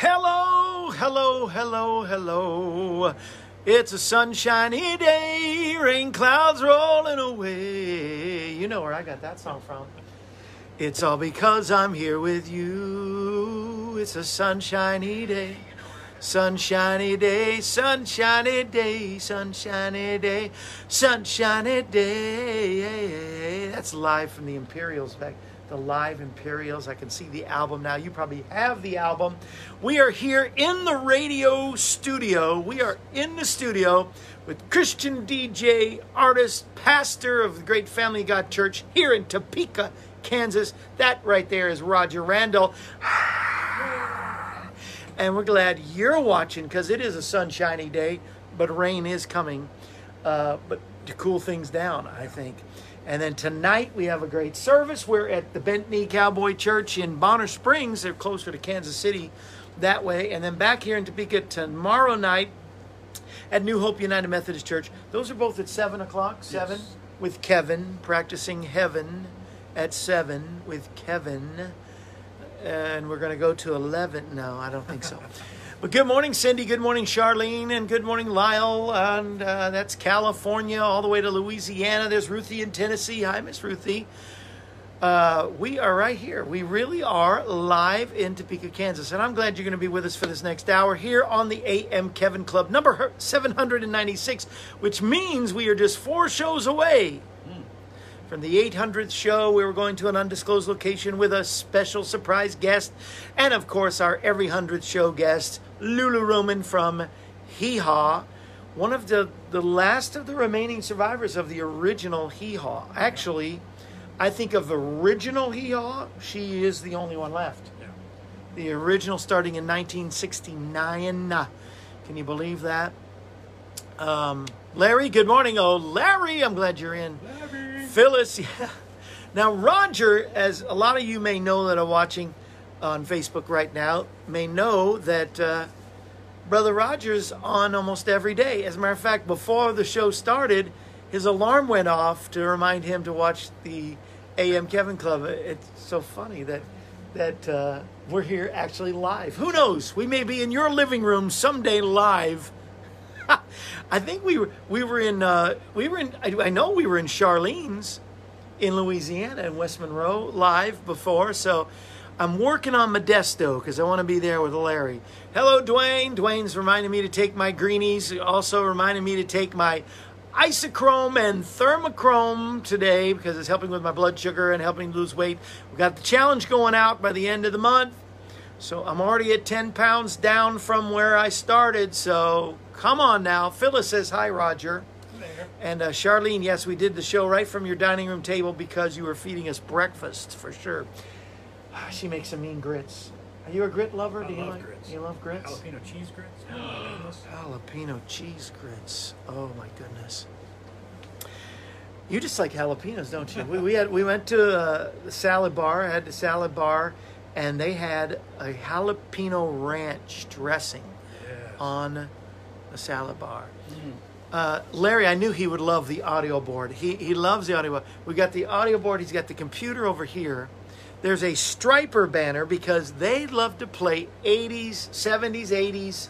Hello, hello, hello, hello. It's a sunshiny day, rain clouds rolling away. You know where I got that song from. It's all because I'm here with you. It's a sunshiny day, sunshiny day, sunshiny day, sunshiny day, sunshiny day. That's live from the Imperials back. The live Imperials. I can see the album now. You probably have the album. We are here in the radio studio. We are in the studio with Christian DJ, artist, pastor of the Great Family of God Church here in Topeka, Kansas. That right there is Roger Randall. And we're glad you're watching because it is a sunshiny day, but rain is coming. But to cool things down, I think. And then tonight we have a great service. We're at the Bent Knee Cowboy Church in Bonner Springs. They're closer to Kansas City that way. And then back here in Topeka tomorrow night at New Hope United Methodist Church. Those are both at 7 o'clock, 7, yes. With Kevin, practicing heaven at 7 with Kevin. And we're going to go to 11. No, I don't think so. But good morning, Cindy. Good morning, Charlene. And good morning, Lyle. And that's California all the way to Louisiana. There's Ruthie in Tennessee. Hi, Miss Ruthie. We are right here. We really are live in Topeka, Kansas. And I'm glad you're going to be with us for this next hour here on the AM Kevin Club, number 796, which means we are just 4 shows away from the 800th show. We were going to an undisclosed location with a special surprise guest. And, of course, our every 100th show guest, Lulu Roman from Hee Haw, one of the last of the remaining survivors of the original Hee Haw. Actually, I think of the original Hee Haw, she is the only one left. Yeah. The original starting in 1969. Can you believe that? Larry, good morning. Oh, Larry, I'm glad you're in. Larry. Phyllis, yeah. Now, Roger, as a lot of you may know that are watching on Facebook right now, may know that Brother Roger's on almost every day. As a matter of fact, before the show started, his alarm went off to remind him to watch the AM Kevin Club. It's so funny that we're here actually live. Who knows? We may be in your living room someday live. I think we were in I know we were in Charlene's in Louisiana and West Monroe live before, so I'm working on Modesto because I want to be there with Larry. Hello, Dwayne. Dwayne's reminding me to take my greenies. Also reminding me to take my isochrome and thermochrome today because it's helping with my blood sugar and helping lose weight. We've got the challenge going out by the end of the month. So I'm already at 10 pounds down from where I started, so come on now. Phyllis says, hi, Roger. There. And Charlene, yes, we did the show right from your dining room table because you were feeding us breakfast, for sure. She makes some mean grits. Are you a grit lover? Do you love grits. You love grits? Jalapeno cheese grits. Jalapeno cheese grits. Oh, my goodness. You just like jalapenos, don't you? we went to the salad bar, had the salad bar, and they had a jalapeno ranch dressing on a salad bar. Larry, I knew he would love the audio board. He loves the audio board. We got the audio board. He's got the computer over here. There's a Stryper banner because they love to play 80s, 70s, 80s,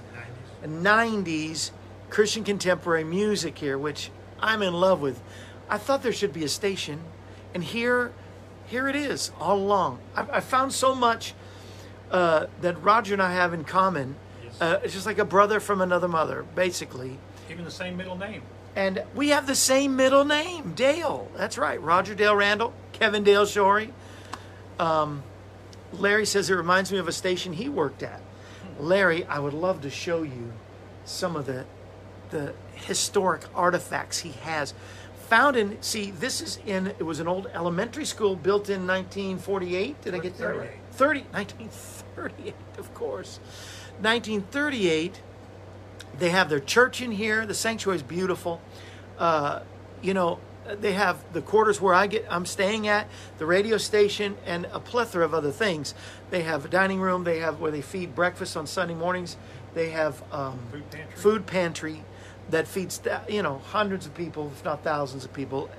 90s Christian contemporary music here, which I'm in love with. I thought there should be a station, and here it is all along. I found so much that Roger and I have in common. It's just like a brother from another mother, basically. Even the same middle name. And we have the same middle name, Dale. That's right. Roger Dale Randall, Kevin Dale Shorey. Larry says it reminds me of a station he worked at. Larry, I would love to show you some of the historic artifacts he has. It was an old elementary school built in 1948. Did I get that right? 1938, of course. 1938, they have their church in here. The sanctuary is beautiful. They have the quarters where I'm staying at, the radio station, and a plethora of other things. They have a dining room. They have where they feed breakfast on Sunday mornings. They have food pantry that feeds hundreds of people, if not thousands of people,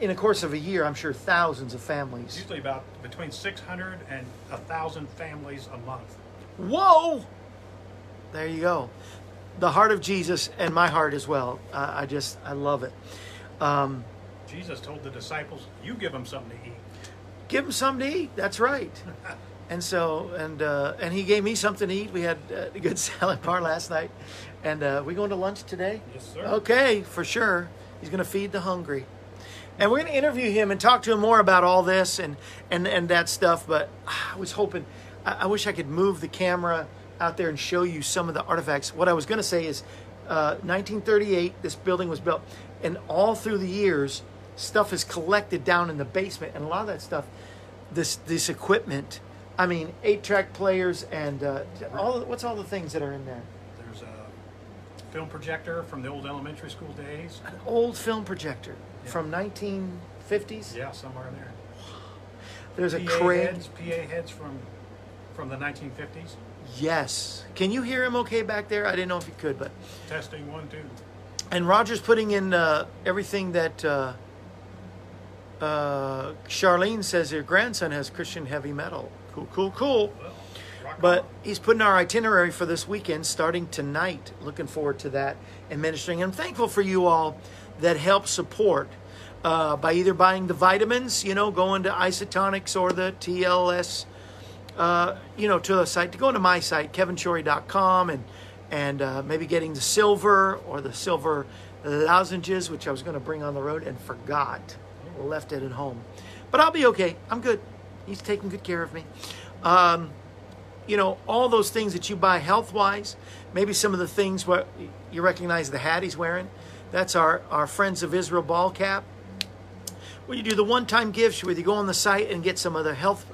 in a course of a year, I'm sure thousands of families. Usually about between 600 and 1,000 families a month. Whoa! There you go. The heart of Jesus and my heart as well. I love it. Jesus told the disciples, you give them something to eat. Give them something to eat. That's right. And so, and he gave me something to eat. We had a good salad bar last night. And we going to lunch today? Yes, sir. Okay, for sure. He's going to feed the hungry. And we're going to interview him and talk to him more about all this and that stuff. But I was hoping, I wish I could move the camera out there and show you some of the artifacts. What I was going to say is 1938, this building was built. And all through the years, stuff is collected down in the basement. And a lot of that stuff, this equipment, I mean, 8-track players and what's all the things that are in there? There's a film projector from the old elementary school days. An old film projector. Yeah. From 1950s? Yeah, somewhere in there. There's a crane. PA heads from the 1950s. Yes. Can you hear him okay back there? I didn't know if you could, but... Testing 1, 2. And Roger's putting in everything that Charlene says your grandson has Christian heavy metal. Cool, cool, cool. Well, but he's putting our itinerary for this weekend starting tonight. Looking forward to that and ministering. I'm thankful for you all that help support by either buying the vitamins, you know, going to Isotonics or the TLS, you know, to the site, to go to my site, kevinshorey.com, and maybe getting the silver or the silver lozenges, which I was going to bring on the road and forgot, left it at home. But I'll be okay. I'm good. He's taking good care of me. You know, all those things that you buy health-wise, maybe some of the things where you recognize the hat he's wearing. That's our Friends of Israel ball cap. Well, you do the one-time gifts where you go on the site and get some other health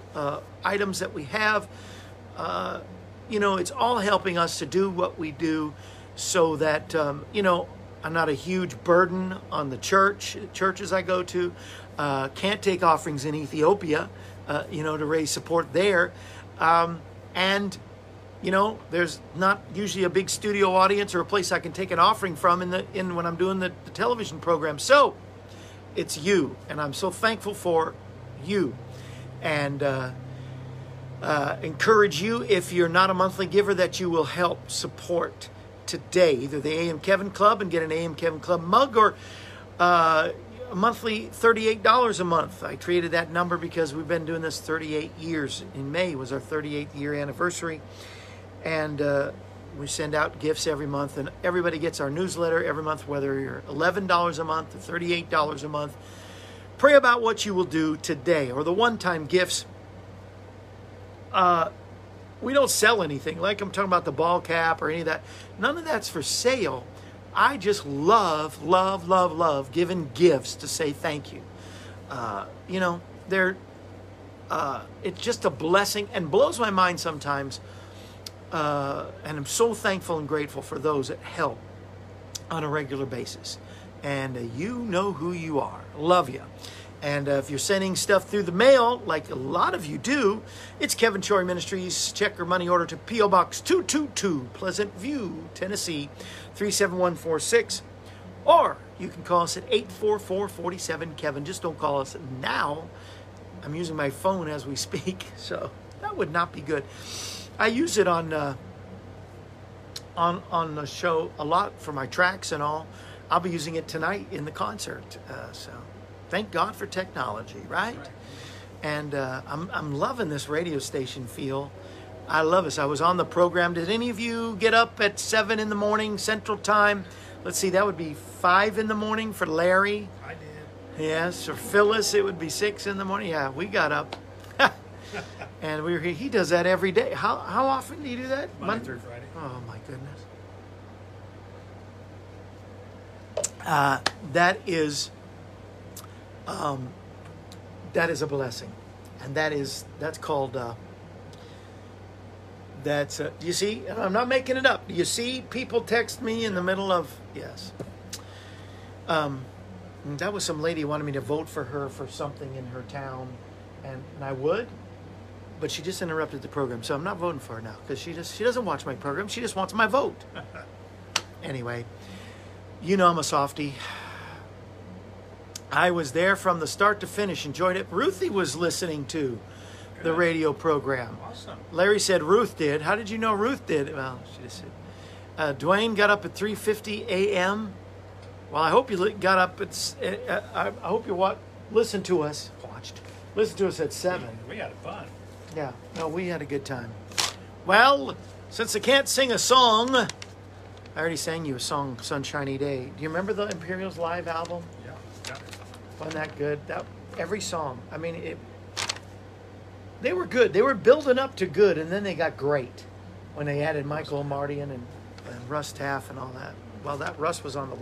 items that we have. You know, it's all helping us to do what we do so that, you know, I'm not a huge burden on the churches I go to. Can't take offerings in Ethiopia, you know, to raise support there. And... you know, there's not usually a big studio audience or a place I can take an offering from in when I'm doing the television program. So it's you, and I'm so thankful for you, and encourage you, if you're not a monthly giver, that you will help support today either the AM Kevin Club and get an AM Kevin Club mug, or a monthly $38 a month. I created that number because we've been doing this 38 years. In May was our 38th year anniversary. And we send out gifts every month, and everybody gets our newsletter every month, whether you're $11 a month or $38 a month. Pray about what you will do today, or the one-time gifts. We don't sell anything. Like I'm talking about the ball cap or any of that. None of that's for sale. I just love, love, love, love giving gifts to say thank you. You know, it's just a blessing, and blows my mind sometimes. And I'm so thankful and grateful for those that help on a regular basis. And you know who you are. Love you. And if you're sending stuff through the mail, like a lot of you do, it's Kevin Choy Ministries. Check your money order to P.O. Box 222, Pleasant View, Tennessee, 37146. Or you can call us at 844-47-KEVIN. Just don't call us now. I'm using my phone as we speak, so that would not be good. I use it on the show a lot for my tracks and all. I'll be using it tonight in the concert. So thank God for technology, right? Right. And I'm loving this radio station feel. I love this. I was on the program. Did any of you get up at 7 in the morning Central Time? Let's see, that would be 5 in the morning for Larry. I did. Yes, or Phyllis, it would be 6 in the morning. Yeah, we got up. And we were here. He does that every day. How often do you do that? Monday through Friday. Oh my goodness. That is a blessing, and that's called. You see, I'm not making it up. You see, people text me in the middle of yes. That was some lady who wanted me to vote for her for something in her town, and I would. But she just interrupted the program, so I'm not voting for her now, because she doesn't watch my program. She just wants my vote. Anyway, you know I'm a softie. I was there from the start to finish, enjoyed it. Ruthie was listening too. the radio program. Awesome. Larry said Ruth did. How did you know Ruth did? Well, she just said. Dwayne got up at 3:50 a.m. Well, I hope you got up. I hope you listened to us. Watched. Listen to us at 7. We had fun. Yeah. No, we had a good time. Well, since I can't sing a song, I already sang you a song, Sunshiny Day. Do you remember the Imperials live album? Yeah. Yeah. Wasn't that good? That every song. I mean, they were good. They were building up to good, and then they got great when they added Michael Mardian and Russ Taff and all that. Well, that Russ was on the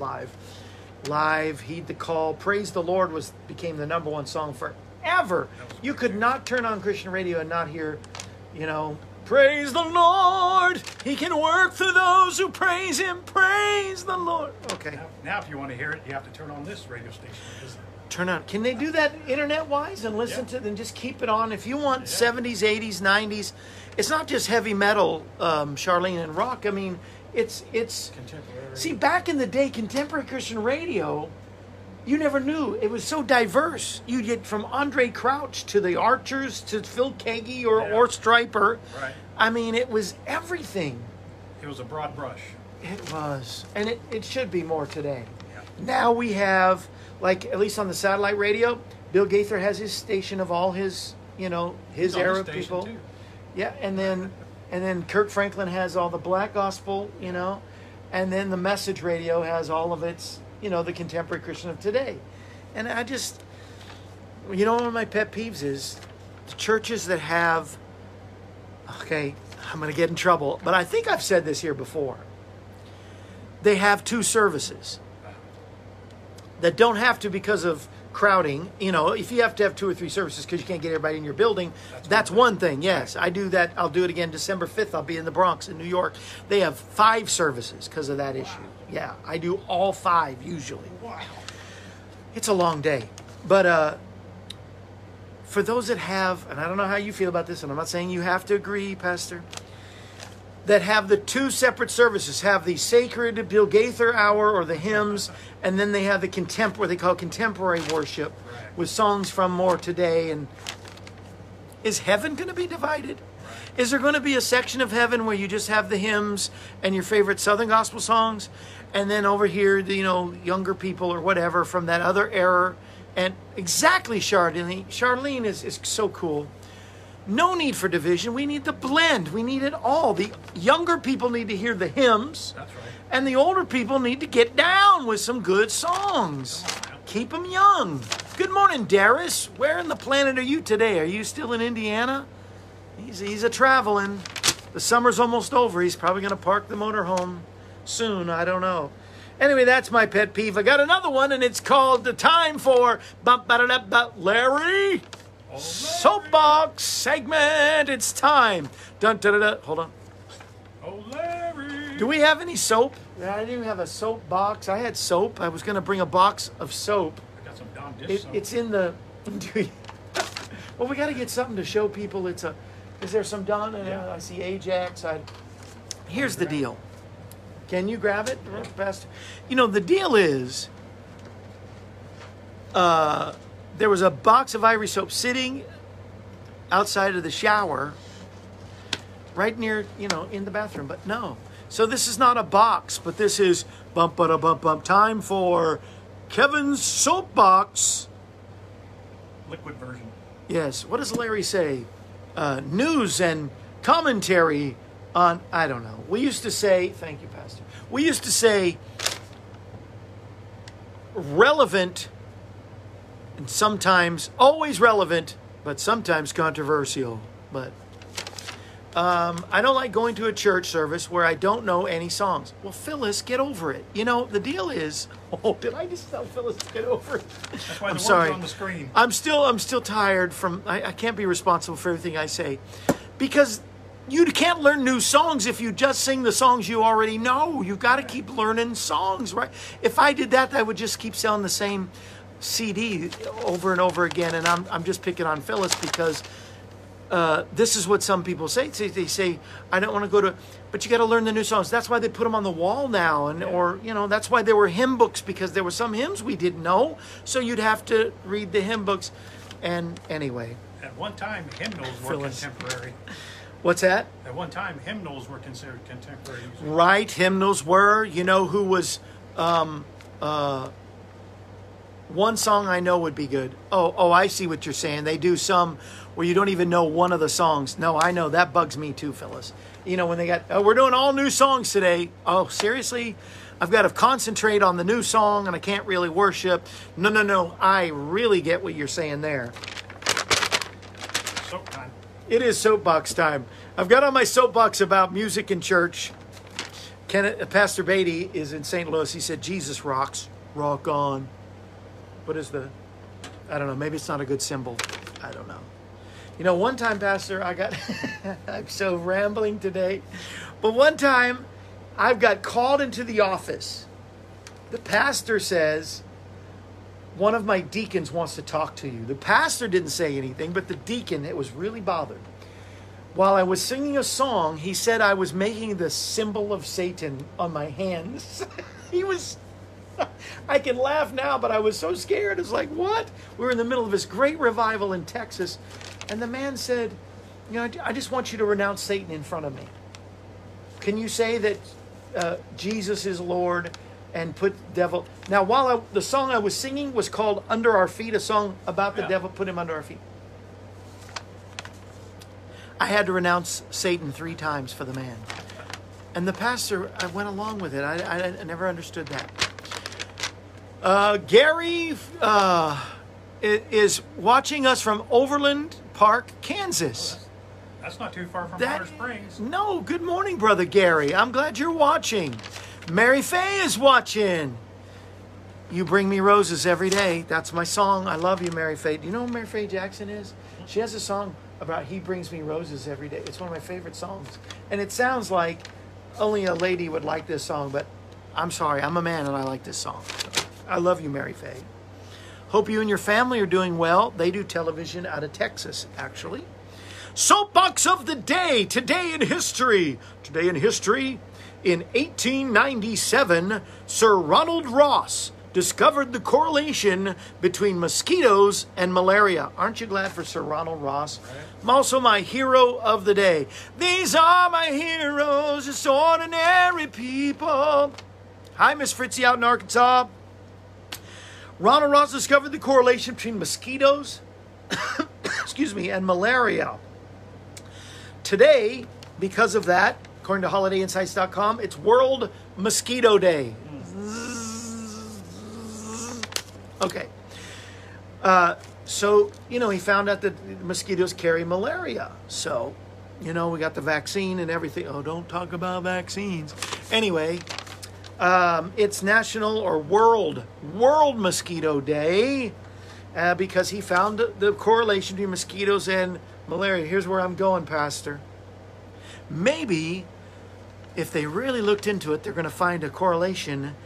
live, Heed the Call. Praise the Lord became the number one song forever. You could not turn on Christian radio and not hear, praise the Lord. He can work for those who praise him. Praise the Lord. Okay. Now if you want to hear it, you have to turn on this radio station. Turn on. Can they do that internet-wise and listen to them? Just keep it on. If you want 70s, 80s, 90s, it's not just heavy metal, Charlene, and rock. I mean, it's contemporary. See, back in the day, contemporary Christian radio, you never knew. It was so diverse. You'd get from Andre Crouch to The Archers to Phil Keaggy or Stryper. Right. I mean, it was everything. It was a broad brush. It was. And it should be more today. Yeah. Now we have... Like, at least on the satellite radio, Bill Gaither has his station of all his, his Arab people. Too. Yeah, and then Kirk Franklin has all the black gospel, and then the message radio has all of its, the contemporary Christian of today. And I just, one of my pet peeves is the churches that have, okay, I'm going to get in trouble, but I think I've said this here before. They have two services. That don't have to because of crowding. If you have to have 2 or 3 services because you can't get everybody in your building, that's one thing. Yes, I do that. I'll do it again December 5th. I'll be in the Bronx in New York. They have 5 services because of that issue. Yeah, I do all 5 usually. Wow. It's a long day. But for those that have, and I don't know how you feel about this, and I'm not saying you have to agree, Pastor, that have the 2 separate services, have the sacred Bill Gaither hour or the hymns, and then they have the what they call contemporary worship with songs from more today. And is heaven going to be divided? Is there going to be a section of heaven where you just have the hymns and your favorite Southern gospel songs, and then over here, younger people or whatever from that other era? And exactly, Charlene is so cool. No need for division. We need the blend. We need it all. The younger people need to hear the hymns. That's right. And the older people need to get down with some good songs. Keep them young. Good morning, Darius. Where in the planet are you today? Are you still in Indiana? He's a-traveling. The summer's almost over. He's probably going to park the motorhome soon. I don't know. Anyway, that's my pet peeve. I got another one, and it's called The Time for Larry... Soapbox segment. It's time. Dun, dun, dun, dun. Hold on. Oh, Larry. Do we have any soap? Yeah, I didn't have a soap box. I had soap. I was going to bring a box of soap. I got some Dawn dish soap. It's in the... Well, we got to get something to show people. Is there some Dawn? Yeah. I see Ajax. Here's the deal. Can you grab it? Yeah. Pastor? The deal is... There was a box of Ivory soap sitting outside of the shower right near, in the bathroom. But no. So this is not a box, but this is bump. Time for Kevin's Soapbox. Liquid version. Yes. What does Larry say? News and commentary on, I don't know. We used to say, thank you, Pastor. We used to say relevant and sometimes always relevant, but sometimes controversial. But I don't like going to a church service where I don't know any songs. Well, Phyllis, get over it. The deal is... Oh, did I just tell Phyllis to get over it? That's why I'm sorry. On the screen. I'm still tired from... I can't be responsible for everything I say. Because you can't learn new songs if you just sing the songs you already know. You've got to keep learning songs, right? If I did that, I would just keep selling the same... CD over and over again, and I'm just picking on Phyllis because this is what some people say. They say, I don't want to go to, but you got to learn the new songs. That's why they put them on the wall now, or that's why there were hymn books, because there were some hymns we didn't know, so you'd have to read the hymn books. And anyway, At one time, hymnals were contemporary. What's that? At one time, hymnals were considered contemporary. Right, hymnals were. You know who was... one song I know would be good. Oh, I see what you're saying. They do some where you don't even know one of the songs. No, I know. That bugs me too, Phyllis. You know, when they got, oh, we're doing all new songs today. Oh, seriously? I've got to concentrate on the new song and I can't really worship. No. I really get what you're saying there. Soap time. It is soapbox time. I've got on my soapbox about music in church. Pastor Beatty is in St. Louis. He said, Jesus rocks. Rock on. What is the... I don't know. Maybe it's not a good symbol. I don't know. You know, one time, Pastor, I got... I'm so rambling today. But one time, I've got called into the office. The pastor says, one of my deacons wants to talk to you. The pastor didn't say anything, but the deacon, it was really bothered. While I was singing a song, he said I was making the symbol of Satan on my hands. He was... I can laugh now, but I was so scared. It's like, what? We were in the middle of this great revival in Texas, and the man said, you know, I just want you to renounce Satan in front of me. Can you say that Jesus is Lord and put devil... Now, while the song I was singing was called Under Our Feet, a song about the devil, put him under our feet. I had to renounce Satan 3 times for the man. And the pastor, I went along with it. I never understood that. Gary is watching us from Overland Park, Kansas. Oh, that's not too far from Water Springs. No, good morning, Brother Gary. I'm glad you're watching. Mary Faye is watching. You bring me roses every day. That's my song. I love you, Mary Faye. Do you know who Mary Faye Jackson is? She has a song about He Brings Me Roses Every Day. It's one of my favorite songs. And it sounds like only a lady would like this song, but I'm sorry. I'm a man and I like this song. I love you, Mary Faye. Hope you and your family are doing well. They do television out of Texas, actually. Soapbox of the day, today in history. Today in history, in 1897, Sir Ronald Ross discovered the correlation between mosquitoes and malaria. Aren't you glad for Sir Ronald Ross? Right. I'm also my hero of the day. These are my heroes, just ordinary people. Hi, Miss Fritzie out in Arkansas. Ronald Ross discovered the correlation between mosquitoes and malaria. Today, because of that, according to HolidayInsights.com, it's World Mosquito Day. Okay. So, you know, he found out that mosquitoes carry malaria. So, you know, we got the vaccine and everything. Oh, don't talk about vaccines. Anyway... it's National or World Mosquito Day because he found the correlation between mosquitoes and malaria. Here's where I'm going, Pastor. Maybe if they really looked into it, they're going to find a correlation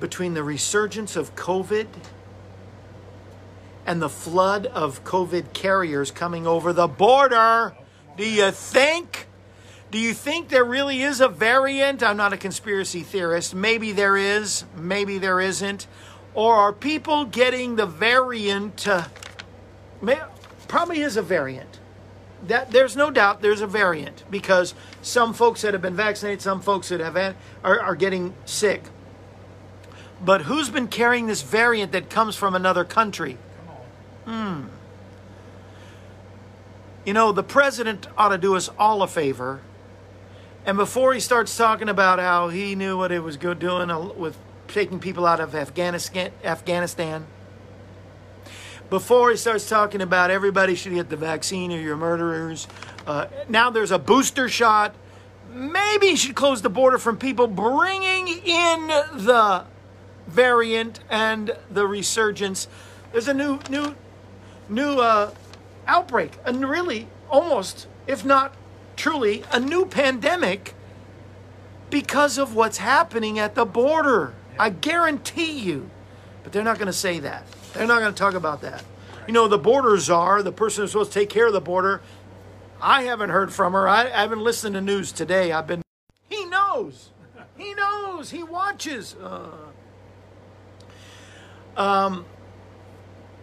between the resurgence of COVID and the flood of COVID carriers coming over the border. Do you think? Do you think there really is a variant? I'm not a conspiracy theorist. Maybe there is. Maybe there isn't. Or are people getting the variant? Probably is a variant. That there's no doubt there's a variant because some folks that have been vaccinated, some folks that have are getting sick. But who's been carrying this variant that comes from another country? You know, the president ought to do us all a favor. And before he starts talking about how he knew what it was good doing with taking people out of Afghanistan, before he starts talking about everybody should get the vaccine or you're murderers, now there's a booster shot. Maybe he should close the border from people bringing in the variant and the resurgence. There's a new outbreak, and really almost, if not truly, a new pandemic because of what's happening at the border. I guarantee you. But they're not going to say that. They're not going to talk about that. You know, the border czar, the person who's supposed to take care of the border, I haven't heard from her. I haven't listened to news today. He knows. He knows. He watches.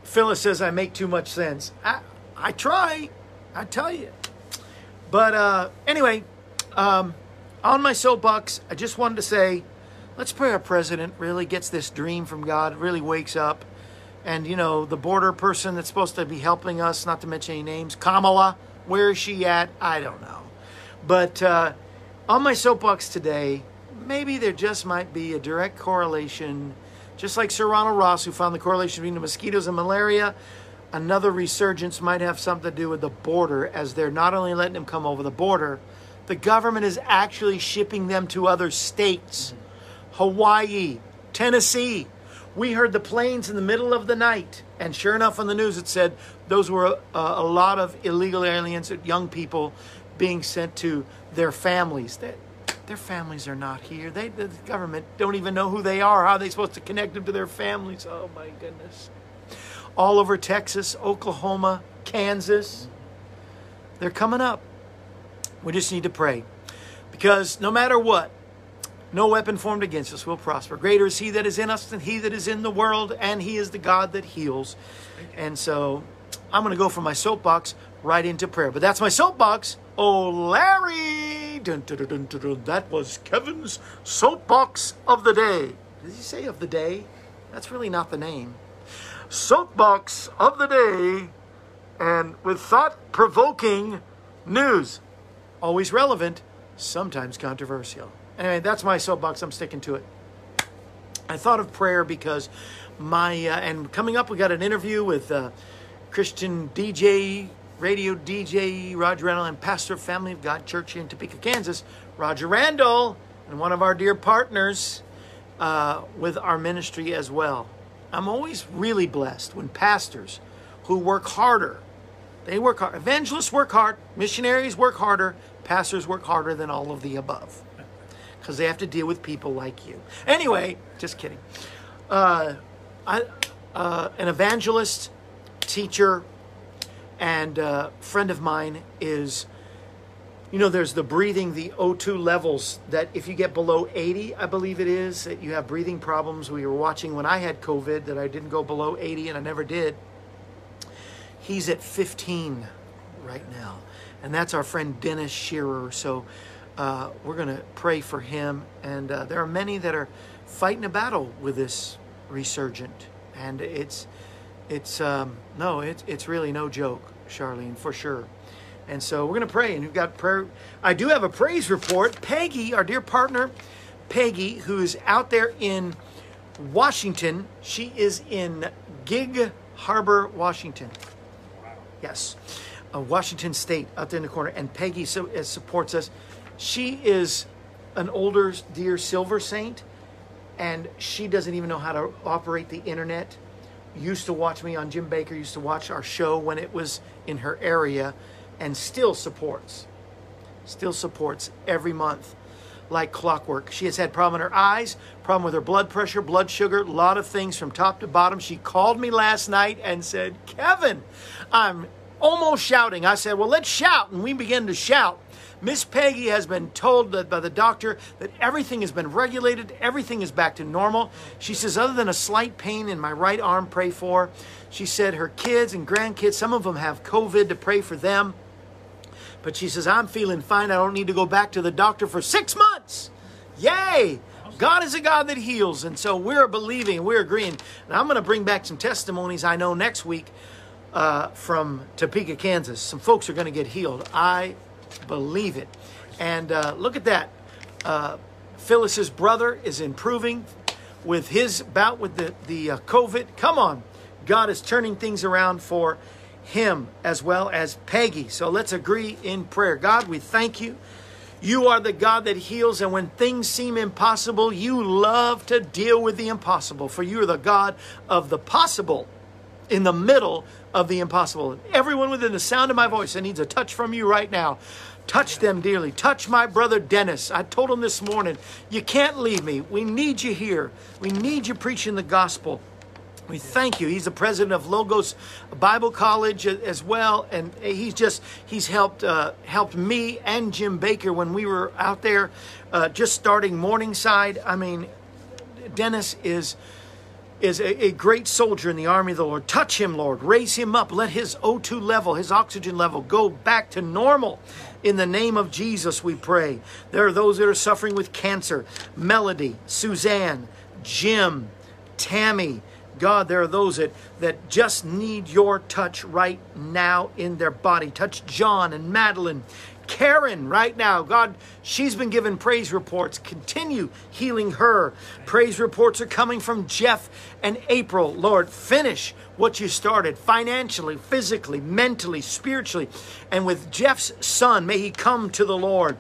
Phyllis says I make too much sense. I try, I tell you. But anyway, on my soapbox, I just wanted to say, let's pray our president really gets this dream from God, really wakes up. And, you know, the border person that's supposed to be helping us, not to mention any names, Kamala, where is she at? I don't know. But on my soapbox today, maybe there just might be a direct correlation, just like Sir Ronald Ross, who found the correlation between the mosquitoes and malaria. Another resurgence might have something to do with the border, as they're not only letting them come over the border, the government is actually shipping them to other states. Hawaii, Tennessee. We heard the planes in the middle of the night, and sure enough on the news it said those were a lot of illegal aliens, young people being sent to their families. Their families are not here. The government don't even know who they are. How are they supposed to connect them to their families? Oh my goodness. All over Texas, Oklahoma, Kansas. They're coming up. We just need to pray. Because no matter what, no weapon formed against us will prosper. Greater is he that is in us than he that is in the world, and he is the God that heals. And so I'm going to go from my soapbox right into prayer. But that's my soapbox. Oh, Larry! Dun, dun, dun, dun, dun, dun. That was Kevin's soapbox of the day. Did he say of the day? That's really not the name. Soapbox of the day, and with thought-provoking news. Always relevant, sometimes controversial. Anyway, that's my soapbox. I'm sticking to it. I thought of prayer because and coming up, we got an interview with Christian DJ, radio DJ, Roger Randall, and pastor of Family of God Church in Topeka, Kansas, Roger Randall, and one of our dear partners with our ministry as well. I'm always really blessed when pastors who work harder, they work hard. Evangelists work hard, missionaries work harder, pastors work harder than all of the above. Because they have to deal with people like you. Anyway, just kidding. An evangelist, teacher, and friend of mine is, you know, there's the breathing, the O2 levels that if you get below 80, I believe it is, that you have breathing problems. We were watching when I had COVID that I didn't go below 80, and I never did. He's at 15 right now. And that's our friend Dennis Shearer. So we're going to pray for him. And there are many that are fighting a battle with this resurgent. And it's really no joke, Charlene, for sure. And so we're going to pray. And we've got prayer. I do have a praise report. Peggy, our dear partner, Peggy, who is out there in Washington. She is in Gig Harbor, Washington. Yes. Washington State, out there in the corner. And Peggy supports us. She is an older, dear silver saint, and she doesn't even know how to operate the internet. Used to watch me on Jim Baker, used to watch our show when it was in her area, and still supports every month like clockwork. She has had problem in her eyes, problem with her blood pressure, blood sugar, a lot of things from top to bottom. She called me last night and said, Kevin, I'm almost shouting. I said, well, let's shout, and we began to shout. Miss Peggy has been told that by the doctor that everything has been regulated. Everything is back to normal. She says, other than a slight pain in my right arm, pray for. She said her kids and grandkids, some of them have COVID, to pray for them. But she says, I'm feeling fine. I don't need to go back to the doctor for 6 months. Yay! God is a God that heals. And so we're believing, we're agreeing. And I'm going to bring back some testimonies I know next week from Topeka, Kansas. Some folks are going to get healed. I believe it. And look at that. Phyllis's brother is improving with his bout with the COVID. Come on. God is turning things around for him as well as Peggy. So let's agree in prayer. God, we thank you. You are the God that heals, and when things seem impossible, you love to deal with the impossible, for you are the God of the possible in the middle of the impossible. And everyone within the sound of my voice that needs a touch from you right now, touch them dearly. Touch my brother Dennis. I told him this morning, you can't leave me. We need you here. We need you preaching the gospel. We thank you. He's the president of Logos Bible College as well, and he's helped me and Jim Baker when we were out there just starting Morningside. I mean, Dennis is is a great soldier in the army of the Lord. Touch him, Lord. Raise him up. Let his O2 level, his oxygen level, go back to normal. In the name of Jesus, we pray. There are those that are suffering with cancer. Melody, Suzanne, Jim, Tammy. God, there are those that just need your touch right now in their body. Touch John and Madeline. Karen right now. God, she's been given praise reports. Continue healing her. Praise reports are coming from Jeff and April. Lord, finish what you started financially, physically, mentally, spiritually. And with Jeff's son, may he come to the Lord.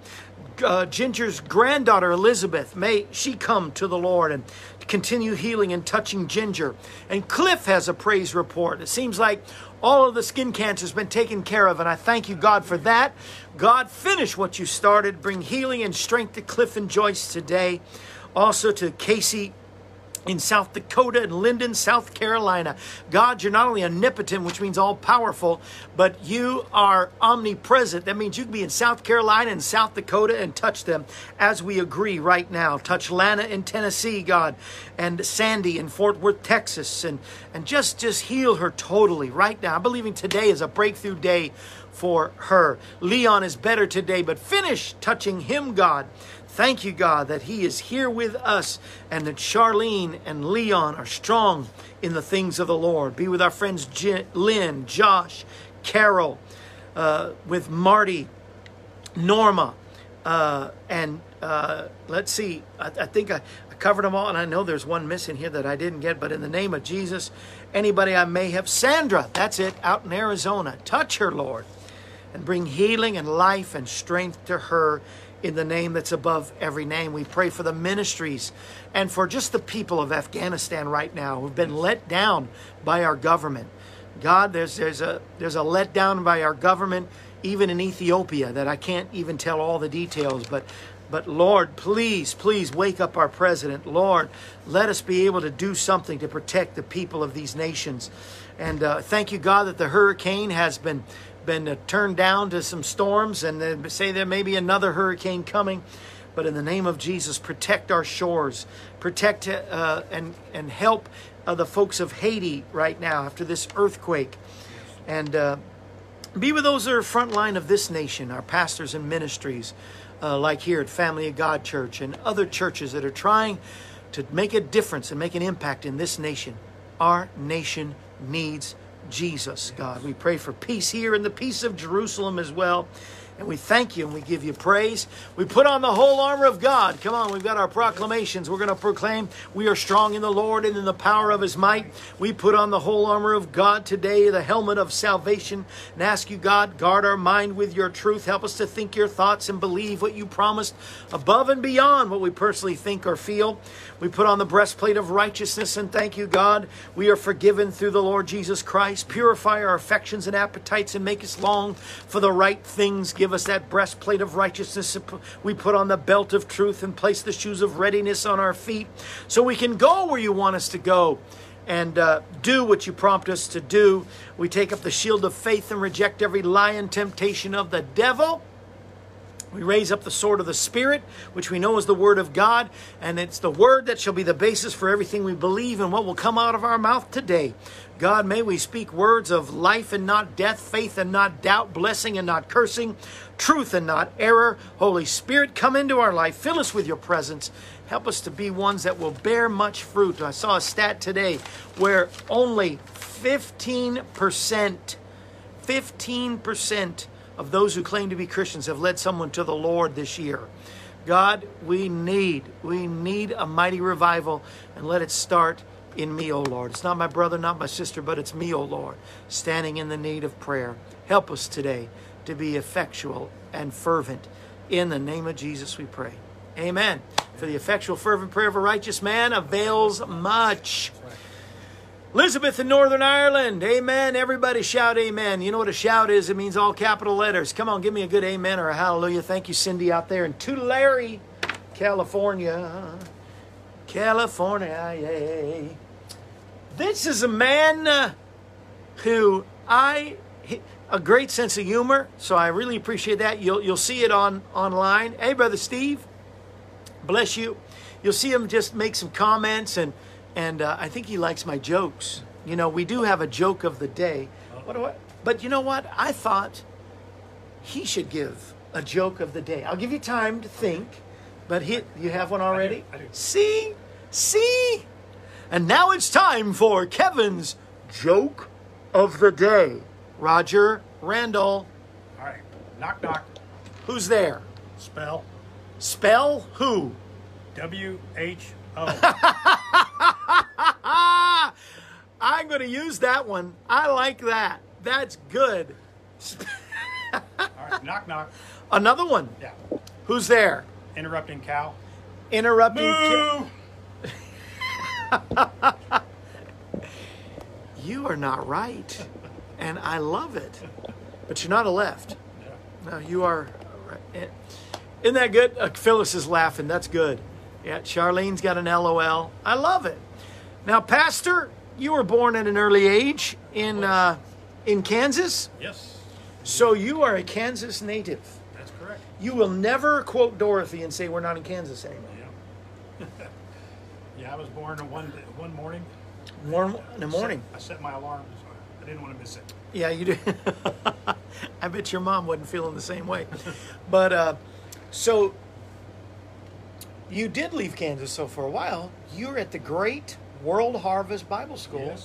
Ginger's granddaughter, Elizabeth, may she come to the Lord and continue healing and touching Ginger. And Cliff has a praise report. It seems like all of the skin cancer has been taken care of, and I thank you, God, for that. God, finish what you started. Bring healing and strength to Cliff and Joyce today. Also to Casey in South Dakota and Linden, South Carolina. God, you're not only omnipotent, which means all-powerful, but you are omnipresent. That means you can be in South Carolina and South Dakota and touch them as we agree right now. Touch Lana in Tennessee, God, and Sandy in Fort Worth, Texas, and just heal her totally right now. I'm believing today is a breakthrough day for her. Leon is better today, but finish touching him, God. Thank you, God, that he is here with us and that Charlene and Leon are strong in the things of the Lord. Be with our friends Lynn, Josh, Carol, with Marty, Norma, and let's see. I think I covered them all, and I know there's one missing here that I didn't get, but in the name of Jesus, anybody I may have. Sandra, that's it, out in Arizona. Touch her, Lord, and bring healing and life and strength to her. In the name that's above every name, we pray for the ministries and for just the people of Afghanistan right now who've been let down by our government. God, there's a letdown by our government, even in Ethiopia, that I can't even tell all the details. But Lord, please wake up our president. Lord, let us be able to do something to protect the people of these nations. And thank you, God, that the hurricane has been turned down to some storms, and they say there may be another hurricane coming. But in the name of Jesus, protect our shores, protect and help the folks of Haiti right now after this earthquake. And be with those that are front line of this nation, our pastors and ministries, like here at Family of God Church and other churches that are trying to make a difference and make an impact in this nation. Our nation needs Jesus, God. We pray for peace here and the peace of Jerusalem as well. And we thank you and we give you praise. We put on the whole armor of God. Come on, we've got our proclamations. We're going to proclaim we are strong in the Lord and in the power of His might. We put on the whole armor of God today, the helmet of salvation, and ask you, God, guard our mind with your truth. Help us to think your thoughts and believe what you promised above and beyond what we personally think or feel. We put on the breastplate of righteousness and thank you, God. We are forgiven through the Lord Jesus Christ. Purify our affections and appetites and make us long for the right things. Give us that breastplate of righteousness. We put on the belt of truth and place the shoes of readiness on our feet so we can go where you want us to go and do what you prompt us to do. We take up the shield of faith and reject every lie and temptation of the devil. We raise up the sword of the Spirit, which we know is the Word of God, and it's the Word that shall be the basis for everything we believe and what will come out of our mouth today. God, may we speak words of life and not death, faith and not doubt, blessing and not cursing, truth and not error. Holy Spirit, come into our life, fill us with your presence. Help us to be ones that will bear much fruit. I saw a stat today where only 15% of those who claim to be Christians have led someone to the Lord this year. God, we need a mighty revival, and let it start in me, O Lord. It's not my brother, not my sister, but it's me, O Lord, standing in the need of prayer. Help us today to be effectual and fervent. In the name of Jesus we pray. Amen. For the effectual, fervent prayer of a righteous man avails much. Elizabeth in Northern Ireland, amen. Everybody shout amen. You know what a shout is? It means all capital letters. Come on, give me a good amen or a hallelujah. Thank you, Cindy, out there in Tulare, California. Yay. This is a man who a great sense of humor, so I really appreciate that. You'll see it online. Hey, Brother Steve, bless you. You'll see him just make some comments and And I think he likes my jokes. You know, we do have a joke of the day. But you know what? I thought he should give a joke of the day. I'll give you time to think. But you have one already? I do. See? And now it's time for Kevin's joke of the day. Roger Randall. All right. Knock, knock. Who's there? Spell. Spell who? W-H-O. I'm going to use that one. I like that. That's good. All right. Knock, knock. Another one. Yeah. Who's there? Interrupting cow. Interrupting cow. You are not right. And I love it. But you're not a left. Yeah. No, you are right. Isn't that good? Phyllis is laughing. That's good. Yeah, Charlene's got an LOL. I love it. Now, Pastor, you were born at an early age in Kansas. Yes. So you are a Kansas native. That's correct. You will never quote Dorothy and say we're not in Kansas anymore. Yeah. Yeah, I was born one morning. Warm in the morning. I set my alarm. I didn't want to miss it. Yeah, you did. I bet your mom wasn't feeling the same way. But so you did leave Kansas. So for a while, you were at the great World Harvest Bible School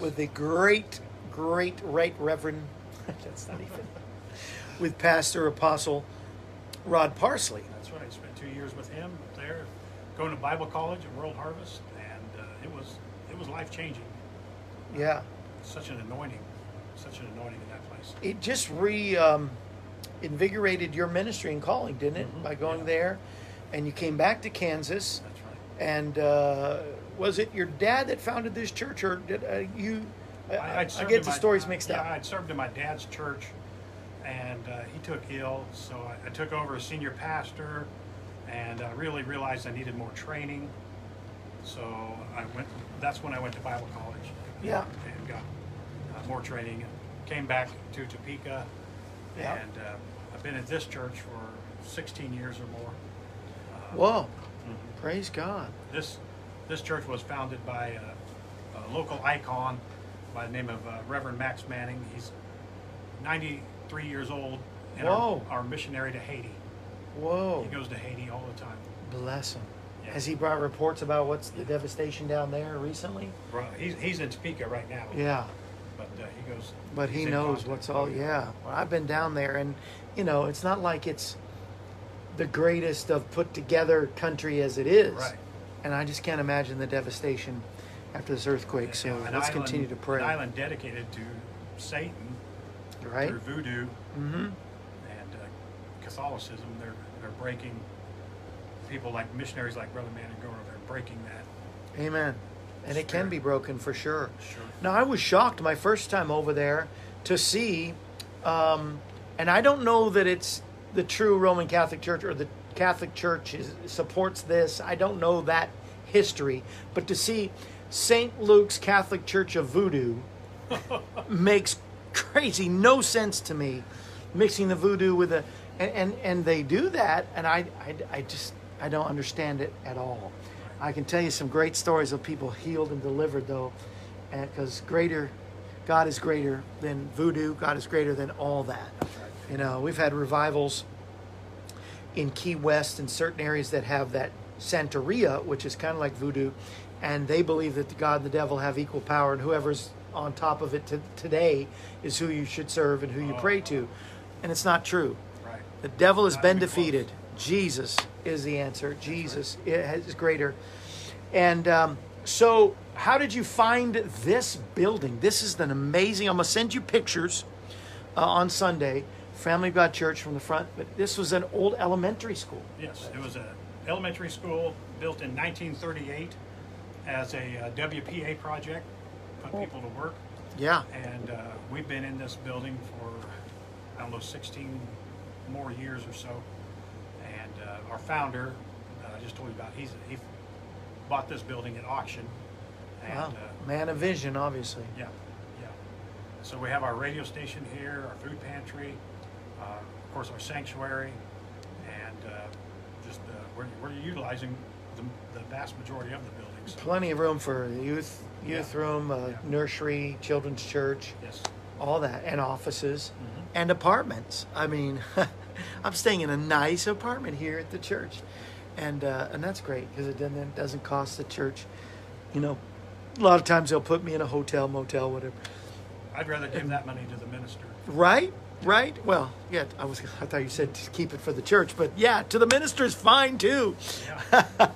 with the great Reverend. That's not even. With Pastor Apostle Rod Parsley. That's right. I spent 2 years with him up there, going to Bible College at World Harvest, and it was life changing. Yeah. Such an anointing in that place. It just invigorated your ministry and calling, didn't it? Mm-hmm. By going there, and you came back to Kansas. That's right. And was it your dad that founded this church, or did you? I get the stories mixed up. Yeah, I'd served in my dad's church, and he took ill, so I took over as senior pastor, and I really realized I needed more training. So I went. That's when I went to Bible college. Yeah. And got more training. Came back to Topeka, and I've been at this church for 16 years or more. Whoa! Mm-hmm. Praise God. This church was founded by a local icon by the name of Reverend Max Manning. He's 93 years old, and our missionary to Haiti. Whoa! He goes to Haiti all the time. Bless him. Yeah. Has he brought reports about what's the devastation down there recently? He's in Topeka right now. Yeah. But he goes. But he knows what's all. Yeah. Well, I've been down there, and you know, it's not like it's the greatest of put together country as it is. Right. And I just can't imagine the devastation after this earthquake. And, so let's continue to pray. An island dedicated to Satan, right? Through voodoo, and Catholicism. They're breaking. People like missionaries like Brother Manning go over there breaking that. Amen. And spirit. It can be broken for sure. Sure. Now, I was shocked my first time over there to see, and I don't know that it's the true Roman Catholic Church or the Catholic Church supports this. I don't know that history. But to see St. Luke's Catholic Church of Voodoo makes crazy no sense to me, mixing the voodoo with a... And they do that, and I don't understand it at all. I can tell you some great stories of people healed and delivered, though, because God is greater than voodoo. God is greater than all that. You know, we've had revivals in Key West in certain areas that have that Santeria, which is kind of like voodoo, and they believe that God and the devil have equal power, and whoever's on top of it today is who you should serve and who you pray to. And it's not true. The devil has been defeated. Jesus is the answer. Jesus is greater. And so how did you find this building? This is an amazing... I'm going to send you pictures on Sunday. Family of God Church from the front. But this was an old elementary school. Yes, it was an elementary school built in 1938 as a WPA project. Put people to work. Yeah. And we've been in this building for, I don't know, 16 more years or so, and our founder that I just told you about, he bought this building at auction. And, wow, man of vision, obviously. Yeah, yeah. So we have our radio station here, our food pantry, of course our sanctuary, and just we're utilizing the vast majority of the buildings. Plenty of room for youth room, nursery, children's church, all that, and offices, and apartments. I mean, I'm staying in a nice apartment here at the church, and that's great because it doesn't cost the church. You know, a lot of times they'll put me in a hotel, motel, whatever. I'd rather give that money to the minister. Right. Right? Well, yeah, I thought you said to keep it for the church, but yeah, to the minister's fine too. Yeah.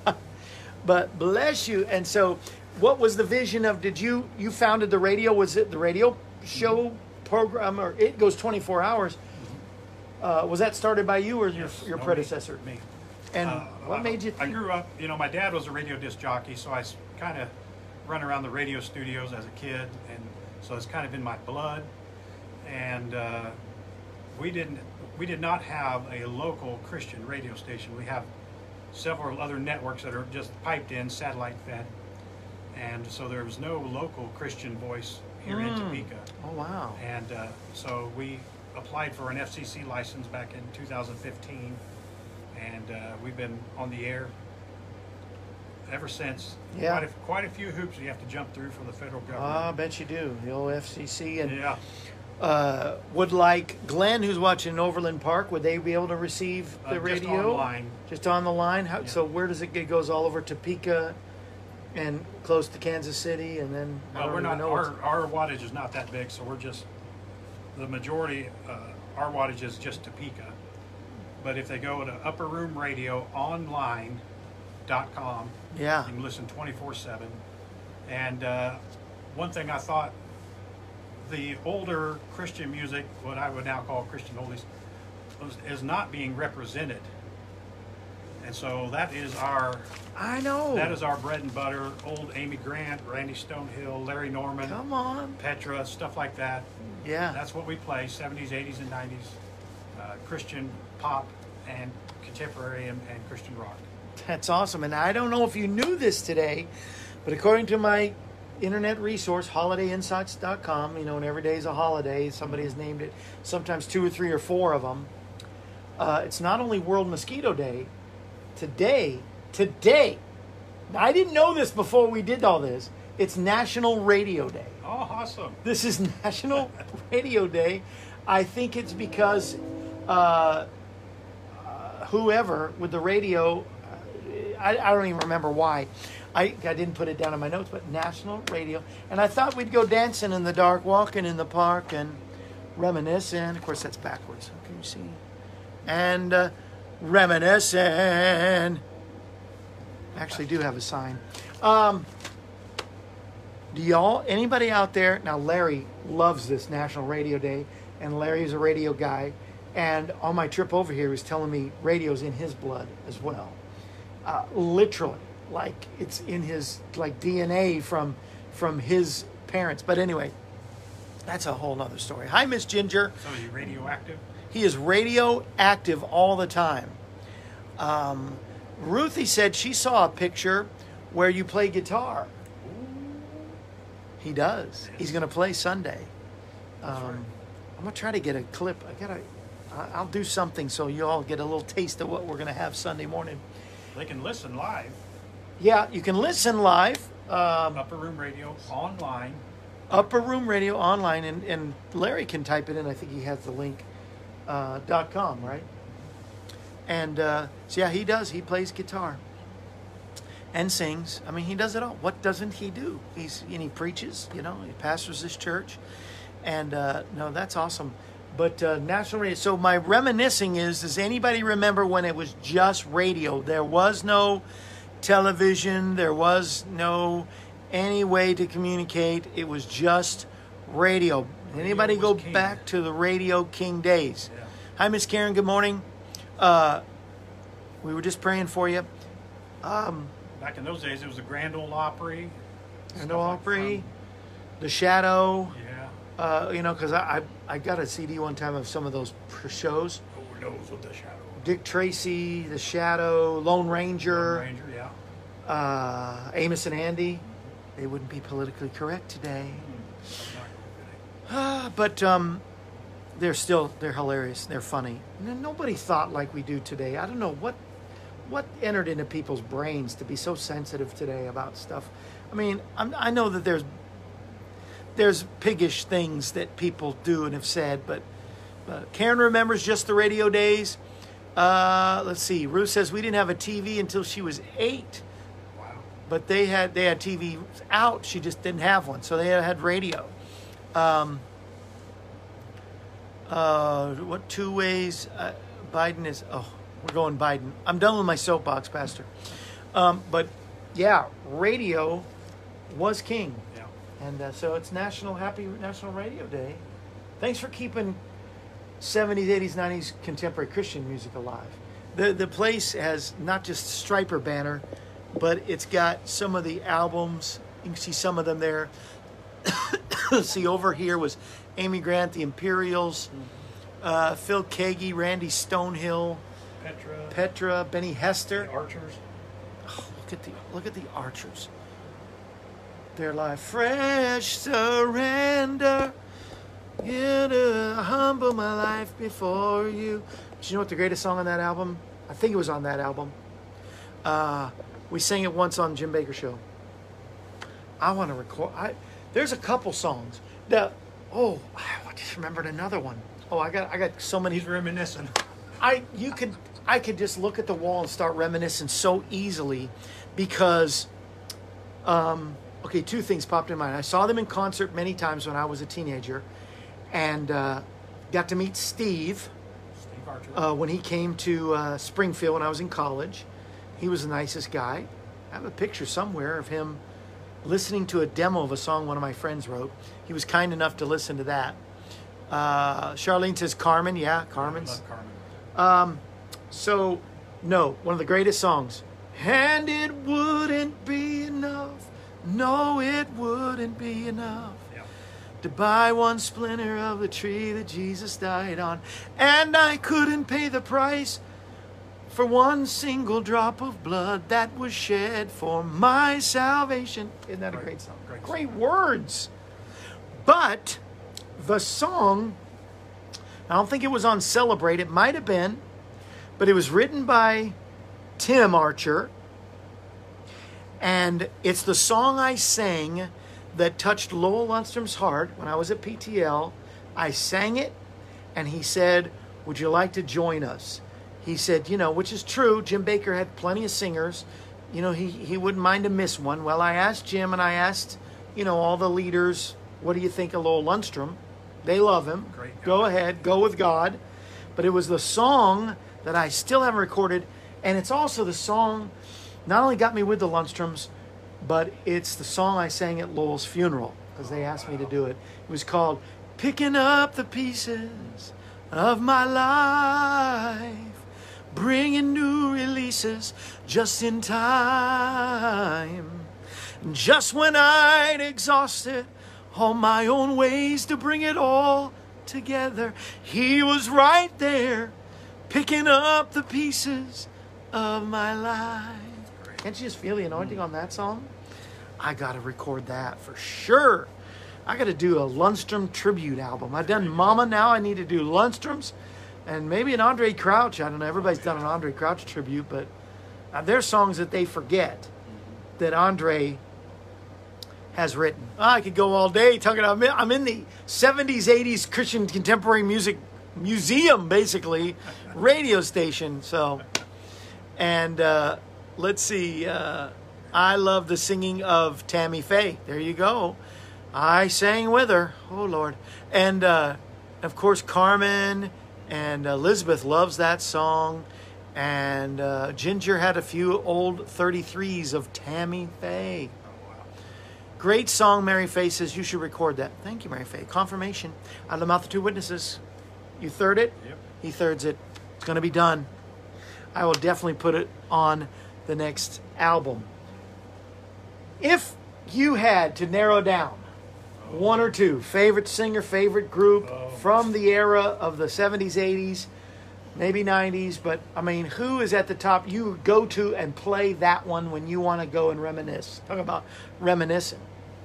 But bless you. And so what was the vision of, you founded the radio, was it the radio show program, or it goes 24 hours. Was that started by you or your predecessor? Me. And what made you think? I grew up, my dad was a radio disc jockey, so I kind of run around the radio studios as a kid, and so it's kind of in my blood. And we did not have a local Christian radio station. We have several other networks that are just piped in, satellite fed, and so there was no local Christian voice here in Topeka. Oh wow! And so we applied for an FCC license back in 2015, and we've been on the air ever since. Yeah. Quite a few hoops you have to jump through for the federal government. I bet you do. The old FCC and yeah. Would like Glenn, who's watching in Overland Park, would they be able to receive the radio? Just online. Just on the line? How, yeah. So where does it go? It goes all over Topeka and close to Kansas City, and then our wattage is not that big, so we're just, the majority, our wattage is just Topeka. But if they go to upperroomradioonline.com, yeah, you can listen 24/7. And one thing I thought, the older Christian music, what I would now call Christian oldies, is not being represented, and so that is our bread and butter. Old Amy Grant, Randy Stonehill, Larry Norman, come on, Petra, stuff like that. Yeah, that's what we play: 70s, 80s, and 90s Christian pop and contemporary and Christian rock. That's awesome, and I don't know if you knew this today, but according to my internet resource, holidayinsights.com, and every day is a holiday. Somebody has named it, sometimes two or three or four of them. It's not only World Mosquito Day. Today, now, I didn't know this before we did all this, it's National Radio Day. Oh, awesome. This is National Radio Day. I think it's because whoever with the radio, I don't even remember why. I didn't put it down in my notes, but National Radio. And I thought we'd go dancing in the dark, walking in the park, and reminiscing. Of course, that's backwards. Okay, you see? And reminiscing. I actually do have a sign. Anybody out there, now Larry loves this National Radio Day, and Larry's a radio guy. And on my trip over here, he was telling me radio's in his blood as well. Literally. Like it's in his DNA from his parents. But anyway, that's a whole nother story. Hi, Miss Ginger. So is he radioactive? He is radioactive all the time. Ruthie said she saw a picture where you play guitar. Ooh. He does. He's going to play Sunday. Right. I'm going to try to get a clip. I'll do something so you all get a little taste of what we're going to have Sunday morning. They can listen live. Yeah, you can listen live. Upper Room Radio Online. Upper Room Radio Online, and Larry can type it in. I think he has the link, .com, right? And so, yeah, he does. He plays guitar and sings. I mean, he does it all. What doesn't he do? He preaches, he pastors this church. And, no, that's awesome. But National Radio. So my reminiscing is, does anybody remember when it was just radio? There was no television, there was no any way to communicate. It was just radio. Anybody go back to the Radio King days? Yeah. Hi, Miss Karen. Good morning. We were just praying for you. Back in those days, it was the Grand Ole Opry. Grand Ole Opry, The Shadow. Yeah. Because I got a CD one time of some of those shows. Who knows what The Shadow? Dick Tracy, The Shadow, Lone Ranger. Lone Ranger, yeah. Amos and Andy. They wouldn't be politically correct today. But they're hilarious. They're funny. Nobody thought like we do today. I don't know what what entered into people's brains to be so sensitive today about stuff? I mean, I know that there's piggish things that people do and have said, but Karen remembers just the radio days. Let's see. Ruth says we didn't have a TV until she was 8. Wow. But they had TVs out. She just didn't have one, so they had radio. What two ways Biden is? Oh, we're going Biden. I'm done with my soapbox, Pastor. But yeah, radio was king. Yeah. And so it's Happy National Radio Day. Thanks for keeping 70s, 80s, 90s contemporary Christian music alive. The place has not just Stryper banner, but it's got some of the albums. You can see some of them there. See over here was Amy Grant, the Imperials, Phil Keaggy, Randy Stonehill, Petra, Benny Hester, the Archers. Oh, look at the Archers. They're like fresh surrender. Here to humble my life before you. But you know what the greatest song on that album? I think it was on that album. We sang it once on Jim Baker show. I want to record. There's a couple songs. I just remembered another one. Oh, I got so many. He's reminiscing. I could just look at the wall and start reminiscing so easily, because two things popped in mind. I saw them in concert many times when I was a teenager, and got to meet Steve Archer, when he came to Springfield when I was in college. He was the nicest guy. I have a picture somewhere of him listening to a demo of a song one of my friends wrote. He was kind enough to listen to that. Charlene says Carmen. Yeah, Carmen's. I love Carmen. One of the greatest songs. And it wouldn't be enough. No, it wouldn't be enough. Yep. To buy one splinter of the tree that Jesus died on. And I couldn't pay the price for one single drop of blood that was shed for my salvation. Isn't that a great song? Great words. But the song, I don't think it was on Celebrate. It might have been. But it was written by Tim Archer. And it's the song I sang that touched Lowell Lundstrom's heart when I was at PTL. I sang it, and he said, "Would you like to join us?" He said, which is true. Jim Baker had plenty of singers. He wouldn't mind to miss one. Well, I asked Jim, and I asked, all the leaders, what do you think of Lowell Lundstrom? They love him. Great guy. Go ahead. Go with God. But it was the song that I still haven't recorded, and it's also the song not only got me with the Lundstroms, but it's the song I sang at Lowell's funeral because they asked me to do it. It was called "Picking Up the Pieces of My Life, bringing new releases just in time. Just when I'd exhausted all my own ways to bring it all together, He was right there, picking up the pieces of my life." Can't you just feel the anointing on that song? I got to record that for sure. I got to do a Lundstrom tribute album. I've done Mama, now I need to do Lundstrom's. And maybe an Andre Crouch. I don't know. Everybody's done an Andre Crouch tribute, but there's songs that they forget that Andre has written. I could go all day talking about, I'm in the 70s, 80s Christian Contemporary Music Museum, basically, radio station. So, and let's see. I love the singing of Tammy Faye. There you go. I sang with her. Oh, Lord. And, of course, Carmen. And Elizabeth loves that song. And Ginger had a few old 33s of Tammy Faye. Oh, wow. Great song, Mary Faye says. You should record that. Thank you, Mary Faye. Confirmation. Out of the mouth of two witnesses. You third it? Yep. He thirds it. It's going to be done. I will definitely put it on the next album. If you had to narrow down one or two, favorite singer, favorite group from the era of the 70s, 80s, maybe 90s, but I mean, who is at the top you go to and play that one when you want to go and reminisce? Talk about reminiscing.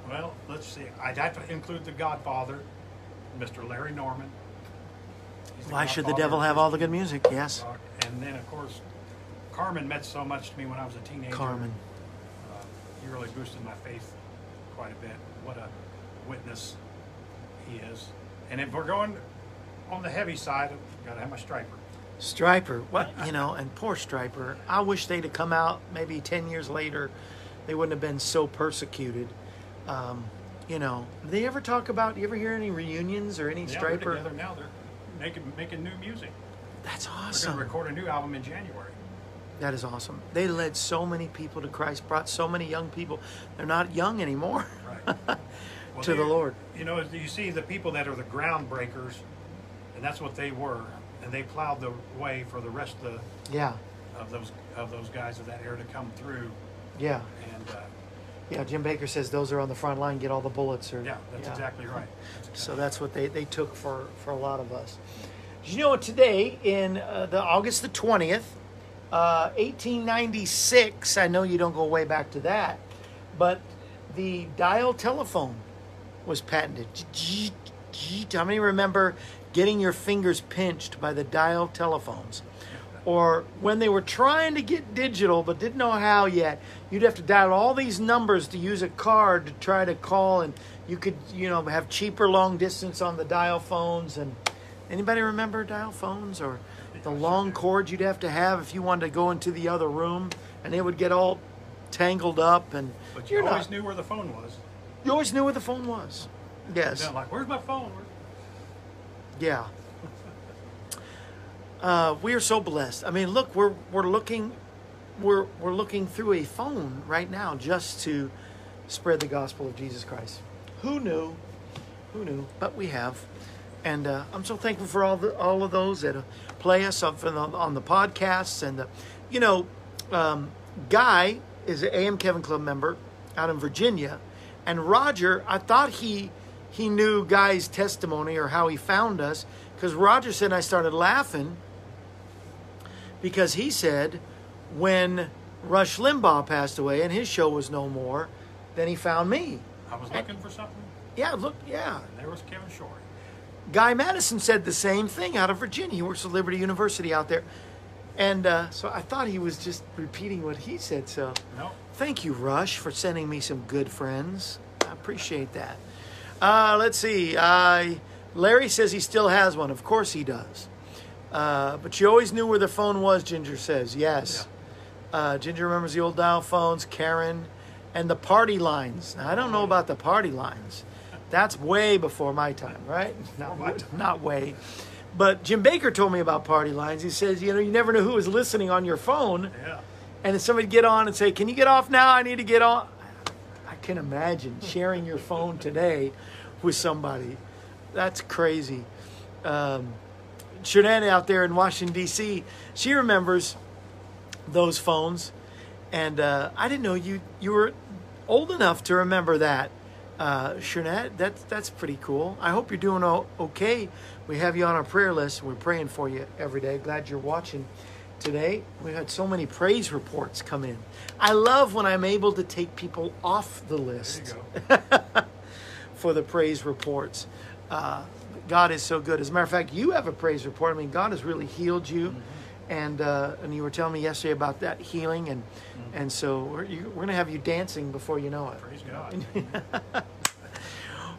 Well, let's see. I'd have to include the Godfather, Mr. Larry Norman. Why Should the Devil Have All the Good Music? Yes. And then, of course, Carmen meant so much to me when I was a teenager. Carmen. He really boosted my faith quite a bit. What a witness he is. And if we're going on the heavy side, I've got to have my Stryper. Stryper, what, you know, and poor Stryper. I wish they'd have come out maybe 10 years later. They wouldn't have been so persecuted. You know, do they ever talk about, you ever hear any reunions or any Stryper? They're together now. They're making new music. That's awesome. They're going to record a new album in January. That is awesome. They led so many people to Christ, brought so many young people. They're not young anymore. Right. Well, to the Lord. You know, you see the people that are the groundbreakers, and that's what they were. And they plowed the way for the rest of the of those guys of that era to come through. Yeah. And Jim Baker says those are on the front line, get all the bullets. Or that's exactly right. So that's what they took for a lot of us. Did you know today in the August the 20th, 1896? I know you don't go way back to that, but the dial telephone was patented. How many remember getting your fingers pinched by the dial telephones? Or when they were trying to get digital but didn't know how yet, you'd have to dial all these numbers to use a card to try to call, and you could, you know, have cheaper long distance on the dial phones. And anybody remember dial phones or the long cord you'd have to have if you wanted to go into the other room, and it would get all tangled up? And but you always knew where the phone was. You always knew where the phone was. Yes. Yeah, like, where's my phone? Yeah. We are so blessed. I mean, look, we're looking through a phone right now just to spread the gospel of Jesus Christ. Who knew? Who knew? But we have, and I'm so thankful for all of those that play us up on the podcasts. And Guy is an AM Kevin Club member out in Virginia, and Roger, I thought he knew Guy's testimony or how he found us, because Roger said, I started laughing because he said when Rush Limbaugh passed away and his show was no more, then he found me. I was looking for something. Yeah, look, yeah. And there was Kevin Choy. Guy Madison said the same thing out of Virginia. He works at Liberty University out there. And so I thought he was just repeating what he said. So no. Thank you, Rush, for sending me some good friends. I appreciate that. Let's see. Larry says he still has one. Of course he does. But you always knew where the phone was, Ginger says. Yes. Yeah. Ginger remembers the old dial phones, Karen, and the party lines. Now, I don't know about the party lines. That's way before my time, right? Not way. But Jim Baker told me about party lines. He says, you know, you never know who is listening on your phone. Yeah. And if somebody get on and say, can you get off now? I need to get on. I can imagine sharing your phone today with somebody. That's crazy. Shanann out there in Washington, D.C., she remembers those phones. And I didn't know you were old enough to remember that. Shanann, that's pretty cool. I hope you're doing okay. We have you on our prayer list. We're praying for you every day. Glad you're watching today. We've had so many praise reports come in. I love when I'm able to take people off the list for the praise reports. God is so good. As a matter of fact, you have a praise report. I mean, God has really healed you. Mm-hmm. And you were telling me yesterday about that healing. And mm-hmm. and so we're going to have you dancing before you know it. Praise God.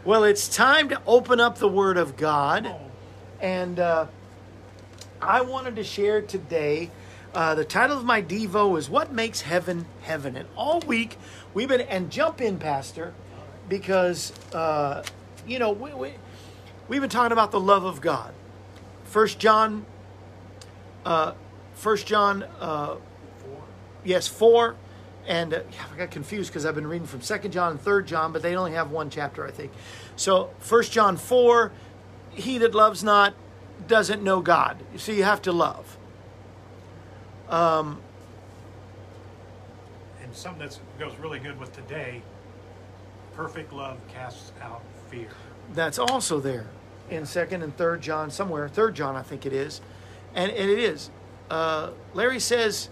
Well, it's time to open up the Word of God. Oh. And I wanted to share today, the title of my Devo is What Makes Heaven, Heaven? And all week we've been, and jump in, Pastor, because, you know, we've been talking about the love of God. 1 John 4. And I got confused because I've been reading from 2 John and 3 John, but they only have one chapter, I think. So 1 John 4, he that loves not doesn't know God. So you have to love. And something that goes really good with today, perfect love casts out fear. That's also there in 2nd and 3rd John somewhere. 3rd John, I think it is. And it is. Larry says,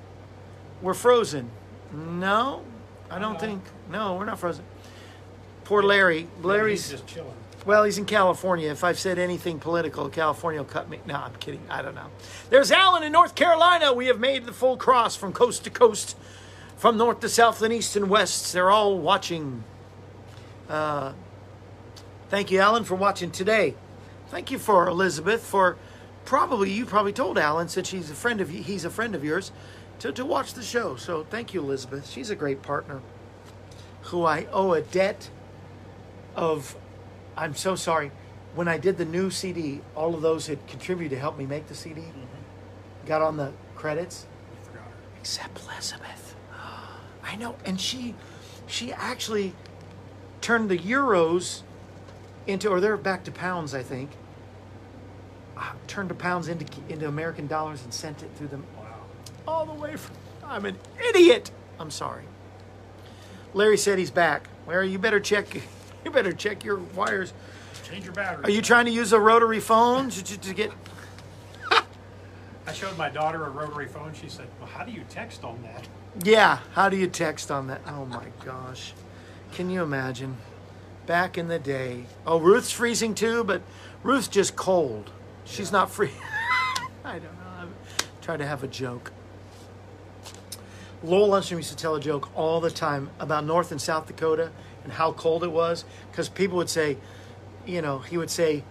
we're frozen. No, I don't think. No, we're not frozen. Poor Larry. Larry's just chilling. Well, he's in California. If I've said anything political, California will cut me. No, I'm kidding. I don't know. There's Alan in North Carolina. We have made the full cross from coast to coast, from north to south and east and west. They're all watching. Thank you, Alan, for watching today. Thank you for Elizabeth for you probably told Alan, since she's a friend of he's a friend of yours, to watch the show. So thank you, Elizabeth. She's a great partner who I owe a debt of. I'm so sorry. When I did the new CD, all of those had contributed to help me make the CD. Mm-hmm. Got on the credits. You forgot her. Except Elizabeth. I know. And she actually turned the euros into, or they're back to pounds, I think. Turned the pounds into American dollars and sent it through them. Wow. All the way from, I'm an idiot. I'm sorry. Larry said he's back. Larry, you better check. You better check your wires. Change your battery. Are you trying to use a rotary phone to get... I showed my daughter a rotary phone. She said, well, how do you text on that? Yeah, how do you text on that? Oh, my gosh. Can you imagine? Back in the day. Oh, Ruth's freezing, too, but Ruth's just cold. She's not free. I don't know. I try to have a joke. Lowell Lundstrom used to tell a joke all the time about North and South Dakota and how cold it was, because people would say, you know, he would say,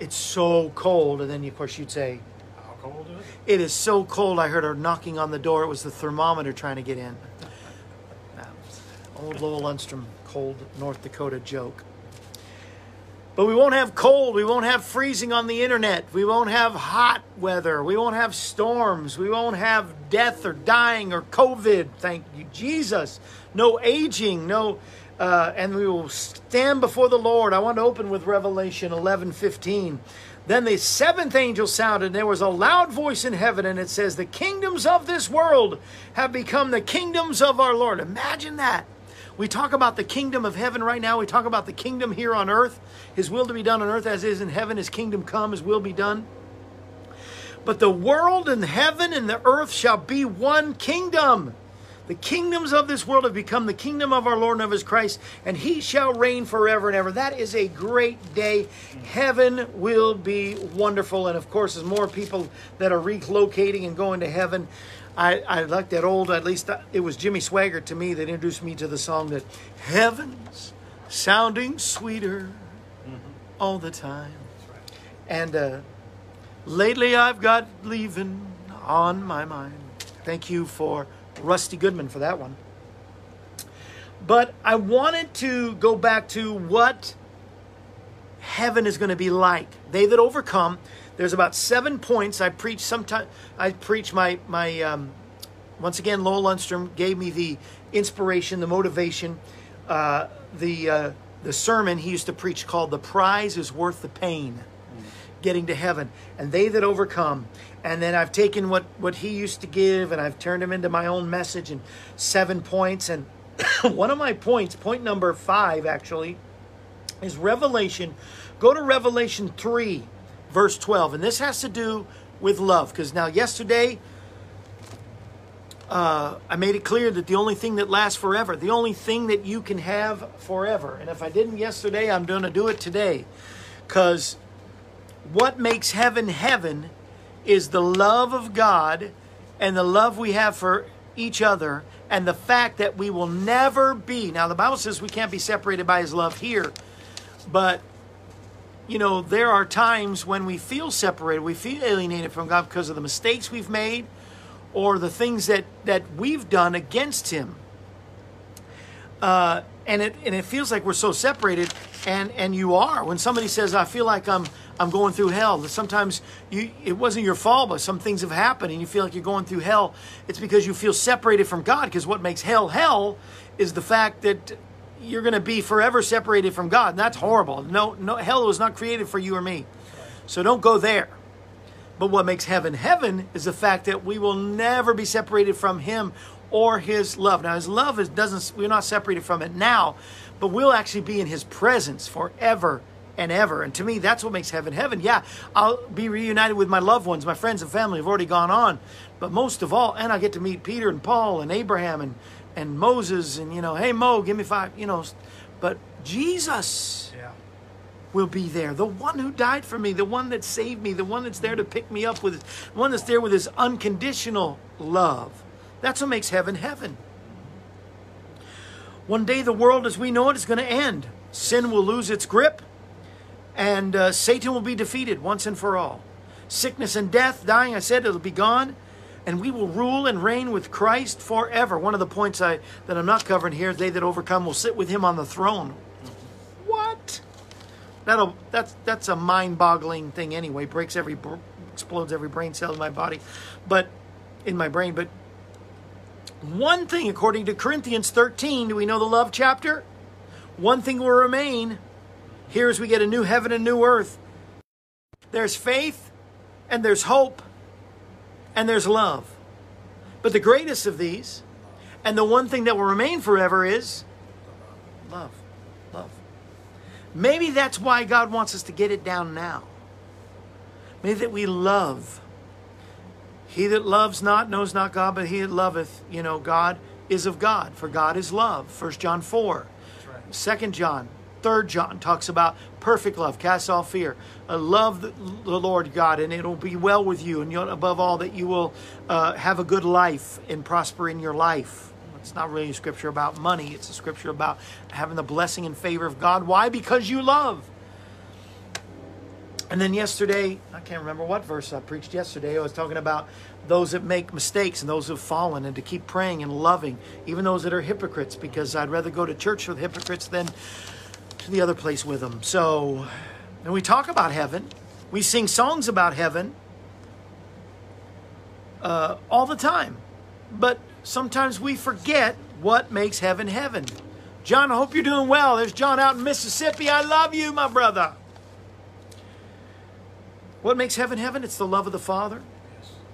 it's so cold, and then, of course, you'd say, how cold is it? It is so cold, I heard her knocking on the door. It was the thermometer trying to get in. Old Lowell Lundstrom, cold North Dakota joke. But we won't have cold. We won't have freezing on the internet. We won't have hot weather. We won't have storms. We won't have death or dying or COVID. Thank you, Jesus. No aging. No, and we will stand before the Lord. I want to open with Revelation 11:15. Then the seventh angel sounded, and there was a loud voice in heaven, and it says, the kingdoms of this world have become the kingdoms of our Lord. Imagine that. We talk about the kingdom of heaven right now. We talk about the kingdom here on earth. His will to be done on earth as is in heaven. His kingdom come, His will be done. But the world and heaven and the earth shall be one kingdom. The kingdoms of this world have become the kingdom of our Lord and of His Christ, and He shall reign forever and ever. That is a great day. Heaven will be wonderful. And, of course, there's more people that are relocating and going to heaven. I like that old, at least it was Jimmy Swaggart to me that introduced me to the song that heaven's sounding sweeter all the time. That's right. And lately I've got leaving on my mind. Thank you for Rusty Goodman for that one. But I wanted to go back to what heaven is going to be like. They that overcome... There's about 7 points. I preach sometime. I preach my. Once again, Lowell Lundstrom gave me the inspiration, the motivation, the sermon he used to preach called "The Prize Is Worth the Pain," getting to heaven, and they that overcome. And then I've taken what he used to give, and I've turned him into my own message and 7 points. And one of my points, point number 5, actually, is Revelation. Go to Revelation 3. Verse 12, and this has to do with love, because now yesterday I made it clear that the only thing that lasts forever, the only thing that you can have forever, and if I didn't yesterday, I'm going to do it today, because what makes heaven heaven is the love of God and the love we have for each other and the fact that we will never be. Now, the Bible says we can't be separated by His love here, but... You know, there are times when we feel separated, we feel alienated from God because of the mistakes we've made or the things that we've done against Him. And it feels like we're so separated, and you are. When somebody says, I feel like I'm going through hell, sometimes it wasn't your fault, but some things have happened and you feel like you're going through hell. It's because you feel separated from God, because what makes hell is the fact that you're going to be forever separated from God. And that's horrible. No, hell was not created for you or me. So don't go there. But what makes heaven heaven is the fact that we will never be separated from Him or His love. Now, His love we're not separated from it now, but we'll actually be in His presence forever and ever. And to me, that's what makes heaven heaven. Yeah, I'll be reunited with my loved ones. My friends and family have already gone on. But most of all, and I get to meet Peter and Paul and Abraham and Moses, and, you know, hey, Mo, give me 5, you know. But Jesus, will be there. The one who died for me, the one that saved me, the one that's there to pick me up, with the one that's there with his unconditional love. That's what makes heaven heaven. One day the world as we know it is going to end. Sin will lose its grip, and Satan will be defeated once and for all. Sickness and death, dying, I said, it'll be gone. And we will rule and reign with Christ forever. One of the points that I'm not covering here is they that overcome will sit with him on the throne. What? That's a mind-boggling thing anyway. Explodes every brain cell in my body. But, in my brain. But one thing, according to Corinthians 13, do we know the love chapter? One thing will remain here as we get a new heaven and new earth. There's faith and there's hope. And there's love. But the greatest of these, and the one thing that will remain forever, is love. Love. Maybe that's why God wants us to get it down now. Maybe that we love. He that loves not knows not God, but he that loveth, God is of God. For God is love. 1 John 4. That's right. 2 John. 3 John talks about perfect love, casts all fear. Love the Lord God, and it'll be well with you. And above all, that you will have a good life and prosper in your life. It's not really a scripture about money. It's a scripture about having the blessing and favor of God. Why? Because you love. And then yesterday, I can't remember what verse I preached yesterday. I was talking about those that make mistakes and those who've fallen, and to keep praying and loving, even those that are hypocrites, because I'd rather go to church with hypocrites than the other place with them. So, and we talk about heaven. We sing songs about heaven all the time. But sometimes we forget what makes heaven heaven. John, I hope you're doing well. There's John out in Mississippi. I love you, my brother. What makes heaven heaven? It's the love of the Father.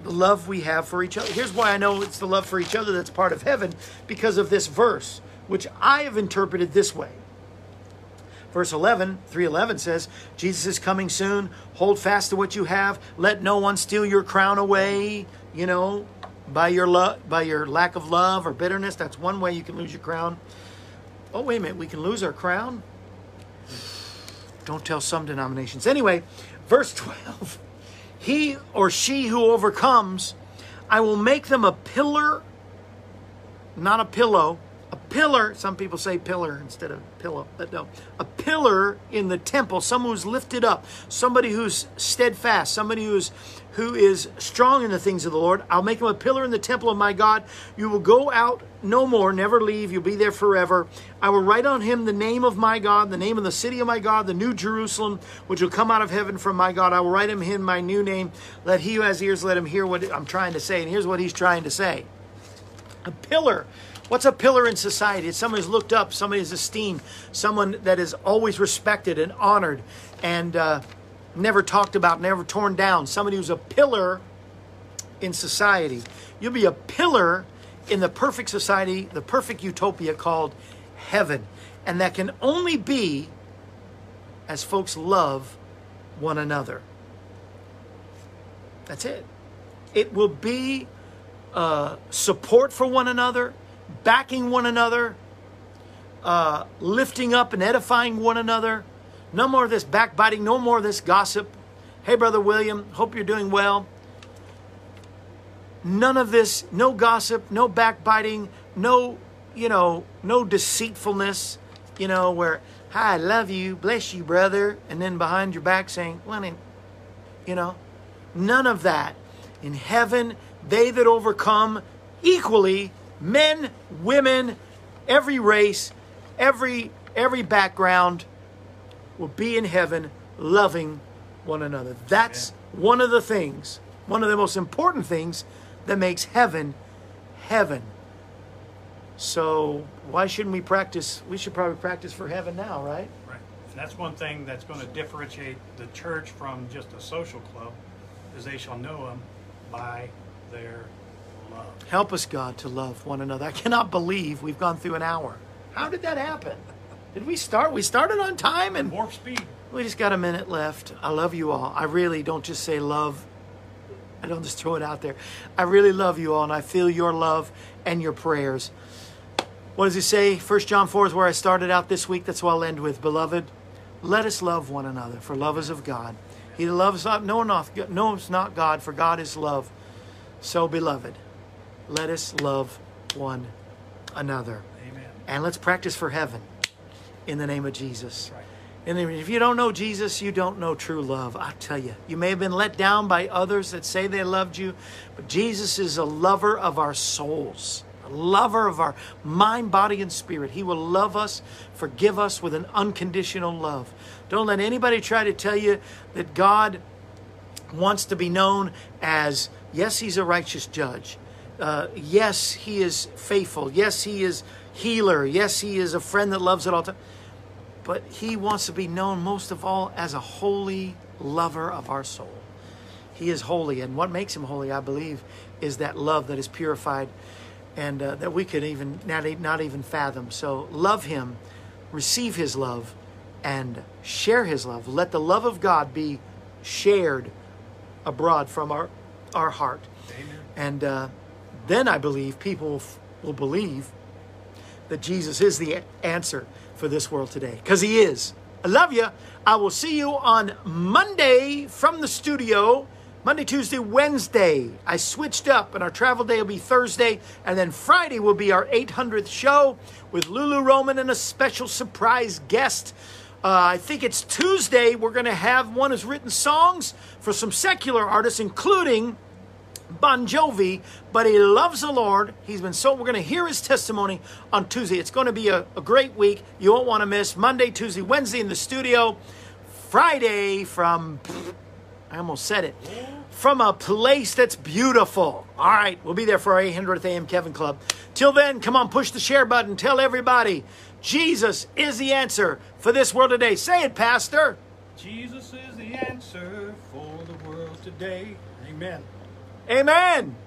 The love we have for each other. Here's why I know it's the love for each other that's part of heaven, because of this verse, which I have interpreted this way. Verse 3:11 says, Jesus is coming soon. Hold fast to what you have. Let no one steal your crown away, by your lack of love or bitterness. That's one way you can lose your crown. Oh, wait a minute. We can lose our crown? Don't tell some denominations. Anyway, verse 12. He or she who overcomes, I will make them a pillar, not a pillow. A pillar, some people say pillar instead of pillow, but no. A pillar in the temple, someone who's lifted up, somebody who's steadfast, somebody who is strong in the things of the Lord. I'll make him a pillar in the temple of my God. You will go out no more, never leave. You'll be there forever. I will write on him the name of my God, the name of the city of my God, the new Jerusalem, which will come out of heaven from my God. I will write him in my new name. Let he who has ears, let him hear what I'm trying to say. And here's what he's trying to say. A pillar. What's a pillar in society? It's someone who's looked up, somebody who's esteemed, someone that is always respected and honored and never talked about, never torn down. Somebody who's a pillar in society. You'll be a pillar in the perfect society, the perfect utopia called heaven. And that can only be as folks love one another. That's it. It will be support for one another, backing one another, lifting up and edifying one another. No more of this backbiting, no more of this gossip. Hey, Brother William, hope you're doing well. None of this, no gossip, no backbiting, no deceitfulness, where, hi, I love you, bless you, brother, and then behind your back saying, none of that. In heaven, they that overcome equally, men, women, every race, every background will be in heaven loving one another. That's one of the things, one of the most important things that makes heaven, heaven. So why shouldn't we practice? We should probably practice for heaven now, right? Right. And that's one thing that's going to differentiate the church from just a social club, is they shall know him by their love. Help us, God, to love one another. I cannot believe we've gone through an hour. How did that happen? Did we start? We started on time and warp speed. We just got a minute left. I love you all. I really don't just say love. I don't just throw it out there. I really love you all, and I feel your love and your prayers. What does he say? 1 John 4 is where I started out this week. That's what I'll end with. Beloved, Let us love one another, for love is of God. He loves not, no one knows not God, for God is love. So, beloved, let us love one another. Amen. And let's practice for heaven in the name of Jesus. Right. And if you don't know Jesus, you don't know true love. I tell you, you may have been let down by others that say they loved you, but Jesus is a lover of our souls, a lover of our mind, body, and spirit. He will love us, forgive us with an unconditional love. Don't let anybody try to tell you that God wants to be known as, yes, He's a righteous judge. Yes, He is faithful. Yes, He is healer. Yes, He is a friend that loves at all times. But He wants to be known most of all as a holy lover of our soul. He is holy, and what makes Him holy, I believe, is that love that is purified and that we could even not even fathom. So love Him, receive His love, and share His love. Let the love of God be shared abroad from our heart. Amen. And then I believe people will believe that Jesus is the answer for this world today, because He is. I love you. I will see you on Monday from the studio. Monday, Tuesday, Wednesday. I switched up, and our travel day will be Thursday, and then Friday will be our 800th show with Lulu Roman and a special surprise guest. I think it's Tuesday. We're going to have one who's written songs for some secular artists, including Bon Jovi, but he loves the Lord. He's been so. We're going to hear his testimony on Tuesday. It's going to be a great week. You won't want to miss Monday, Tuesday, Wednesday in the studio. Friday from, I almost said it, from a place that's beautiful. All right, we'll be there for our 800th AM Kevin Club. Till then, come on, push the share button. Tell everybody, Jesus is the answer for this world today. Say it, Pastor. Jesus is the answer for the world today. Amen. Amen.